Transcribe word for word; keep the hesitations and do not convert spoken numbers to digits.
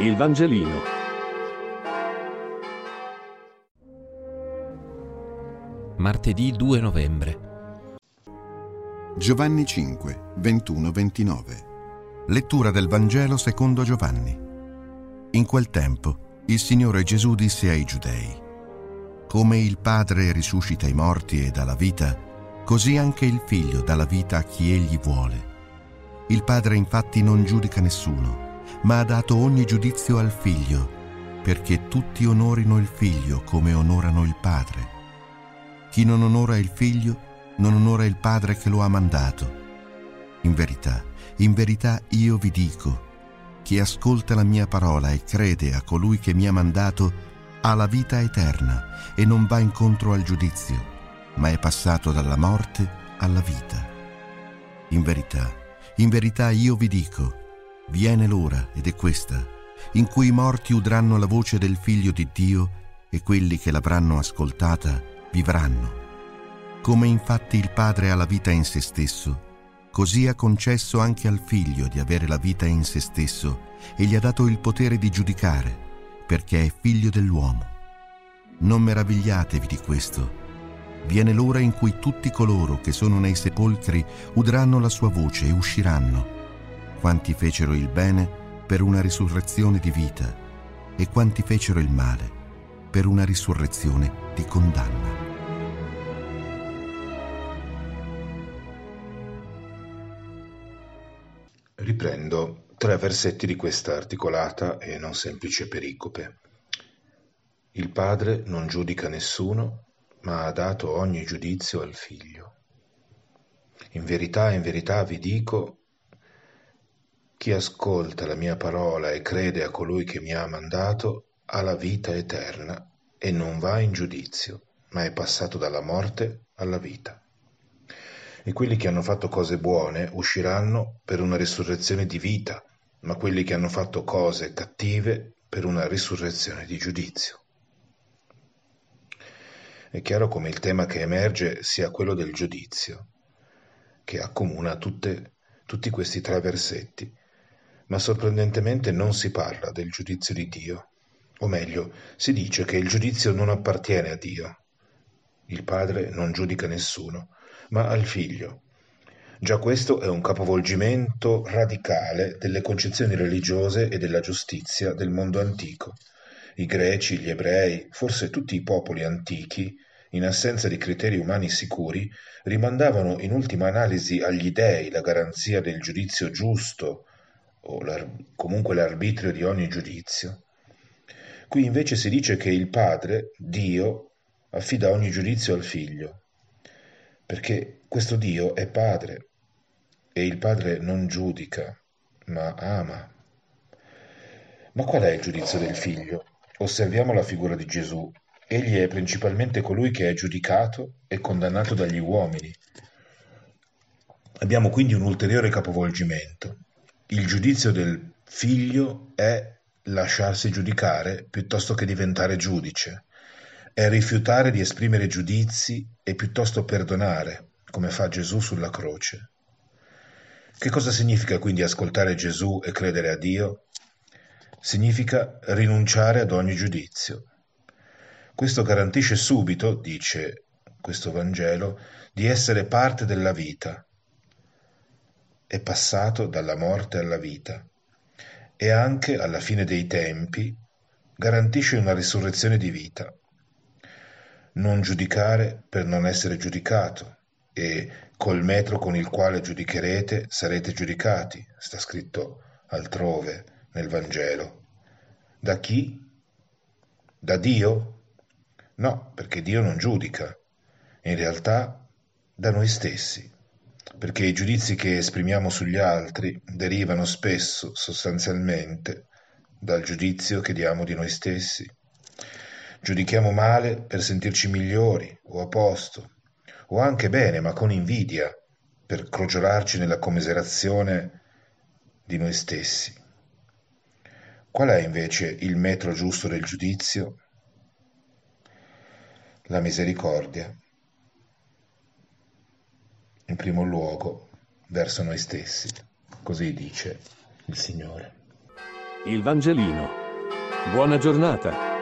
Il Vangelino. Martedì due novembre. Giovanni cinque, ventuno ventinove. Lettura del Vangelo secondo Giovanni. In quel tempo il Signore Gesù disse ai Giudei: come il Padre risuscita i morti e dà la vita, così anche il Figlio dà la vita a chi egli vuole. Il Padre infatti non giudica nessuno, ma ha dato ogni giudizio al Figlio, perché tutti onorino il Figlio come onorano il Padre. Chi non onora il Figlio, non onora il Padre che lo ha mandato. In verità, in verità io vi dico, chi ascolta la mia parola e crede a colui che mi ha mandato, ha la vita eterna e non va incontro al giudizio, ma è passato dalla morte alla vita. In verità, in verità io vi dico, viene l'ora, ed è questa, in cui i morti udranno la voce del Figlio di Dio e quelli che l'avranno ascoltata vivranno. Come infatti il Padre ha la vita in se stesso, così ha concesso anche al Figlio di avere la vita in se stesso e gli ha dato il potere di giudicare, perché è Figlio dell'uomo. Non meravigliatevi di questo. Viene l'ora in cui tutti coloro che sono nei sepolcri udranno la sua voce e usciranno. Quanti fecero il bene per una risurrezione di vita, e quanti fecero il male per una risurrezione di condanna. Riprendo tre versetti di questa articolata e non semplice pericope. Il Padre non giudica nessuno, ma ha dato ogni giudizio al Figlio. In verità, in verità vi dico, chi ascolta la mia parola e crede a colui che mi ha mandato ha la vita eterna e non va in giudizio, ma è passato dalla morte alla vita. E quelli che hanno fatto cose buone usciranno per una risurrezione di vita, ma quelli che hanno fatto cose cattive per una risurrezione di giudizio. È chiaro come il tema che emerge sia quello del giudizio, che accomuna tutte, tutti questi tre versetti. Ma sorprendentemente non si parla del giudizio di Dio, o meglio, si dice che il giudizio non appartiene a Dio. Il Padre non giudica nessuno, ma al Figlio. Già questo è un capovolgimento radicale delle concezioni religiose e della giustizia del mondo antico. I greci, gli ebrei, forse tutti i popoli antichi, in assenza di criteri umani sicuri, rimandavano in ultima analisi agli dèi la garanzia del giudizio giusto, o l'ar- comunque l'arbitrio di ogni giudizio. Qui invece si dice che il Padre, Dio, affida ogni giudizio al Figlio, perché questo Dio è Padre, e il Padre non giudica, ma ama. Ma qual è il giudizio del Figlio? Osserviamo la figura di Gesù. Egli è principalmente colui che è giudicato e condannato dagli uomini. Abbiamo quindi un ulteriore capovolgimento. Il giudizio del Figlio è lasciarsi giudicare piuttosto che diventare giudice, è rifiutare di esprimere giudizi e piuttosto perdonare, come fa Gesù sulla croce. Che cosa significa quindi ascoltare Gesù e credere a Dio? Significa rinunciare ad ogni giudizio. Questo garantisce subito, dice questo Vangelo, di essere parte della vita. È passato dalla morte alla vita, e anche alla fine dei tempi garantisce una risurrezione di vita. Non giudicare per non essere giudicato, e col metro con il quale giudicherete sarete giudicati, sta scritto altrove nel Vangelo. Da chi? Da Dio? No, perché Dio non giudica, in realtà da noi stessi, perché i giudizi che esprimiamo sugli altri derivano spesso, sostanzialmente, dal giudizio che diamo di noi stessi. Giudichiamo male per sentirci migliori o a posto, o anche bene, ma con invidia, per crogiolarci nella commiserazione di noi stessi. Qual è invece il metro giusto del giudizio? La misericordia, in primo luogo, verso noi stessi, così dice il Signore. Il Vangelino. Buona giornata.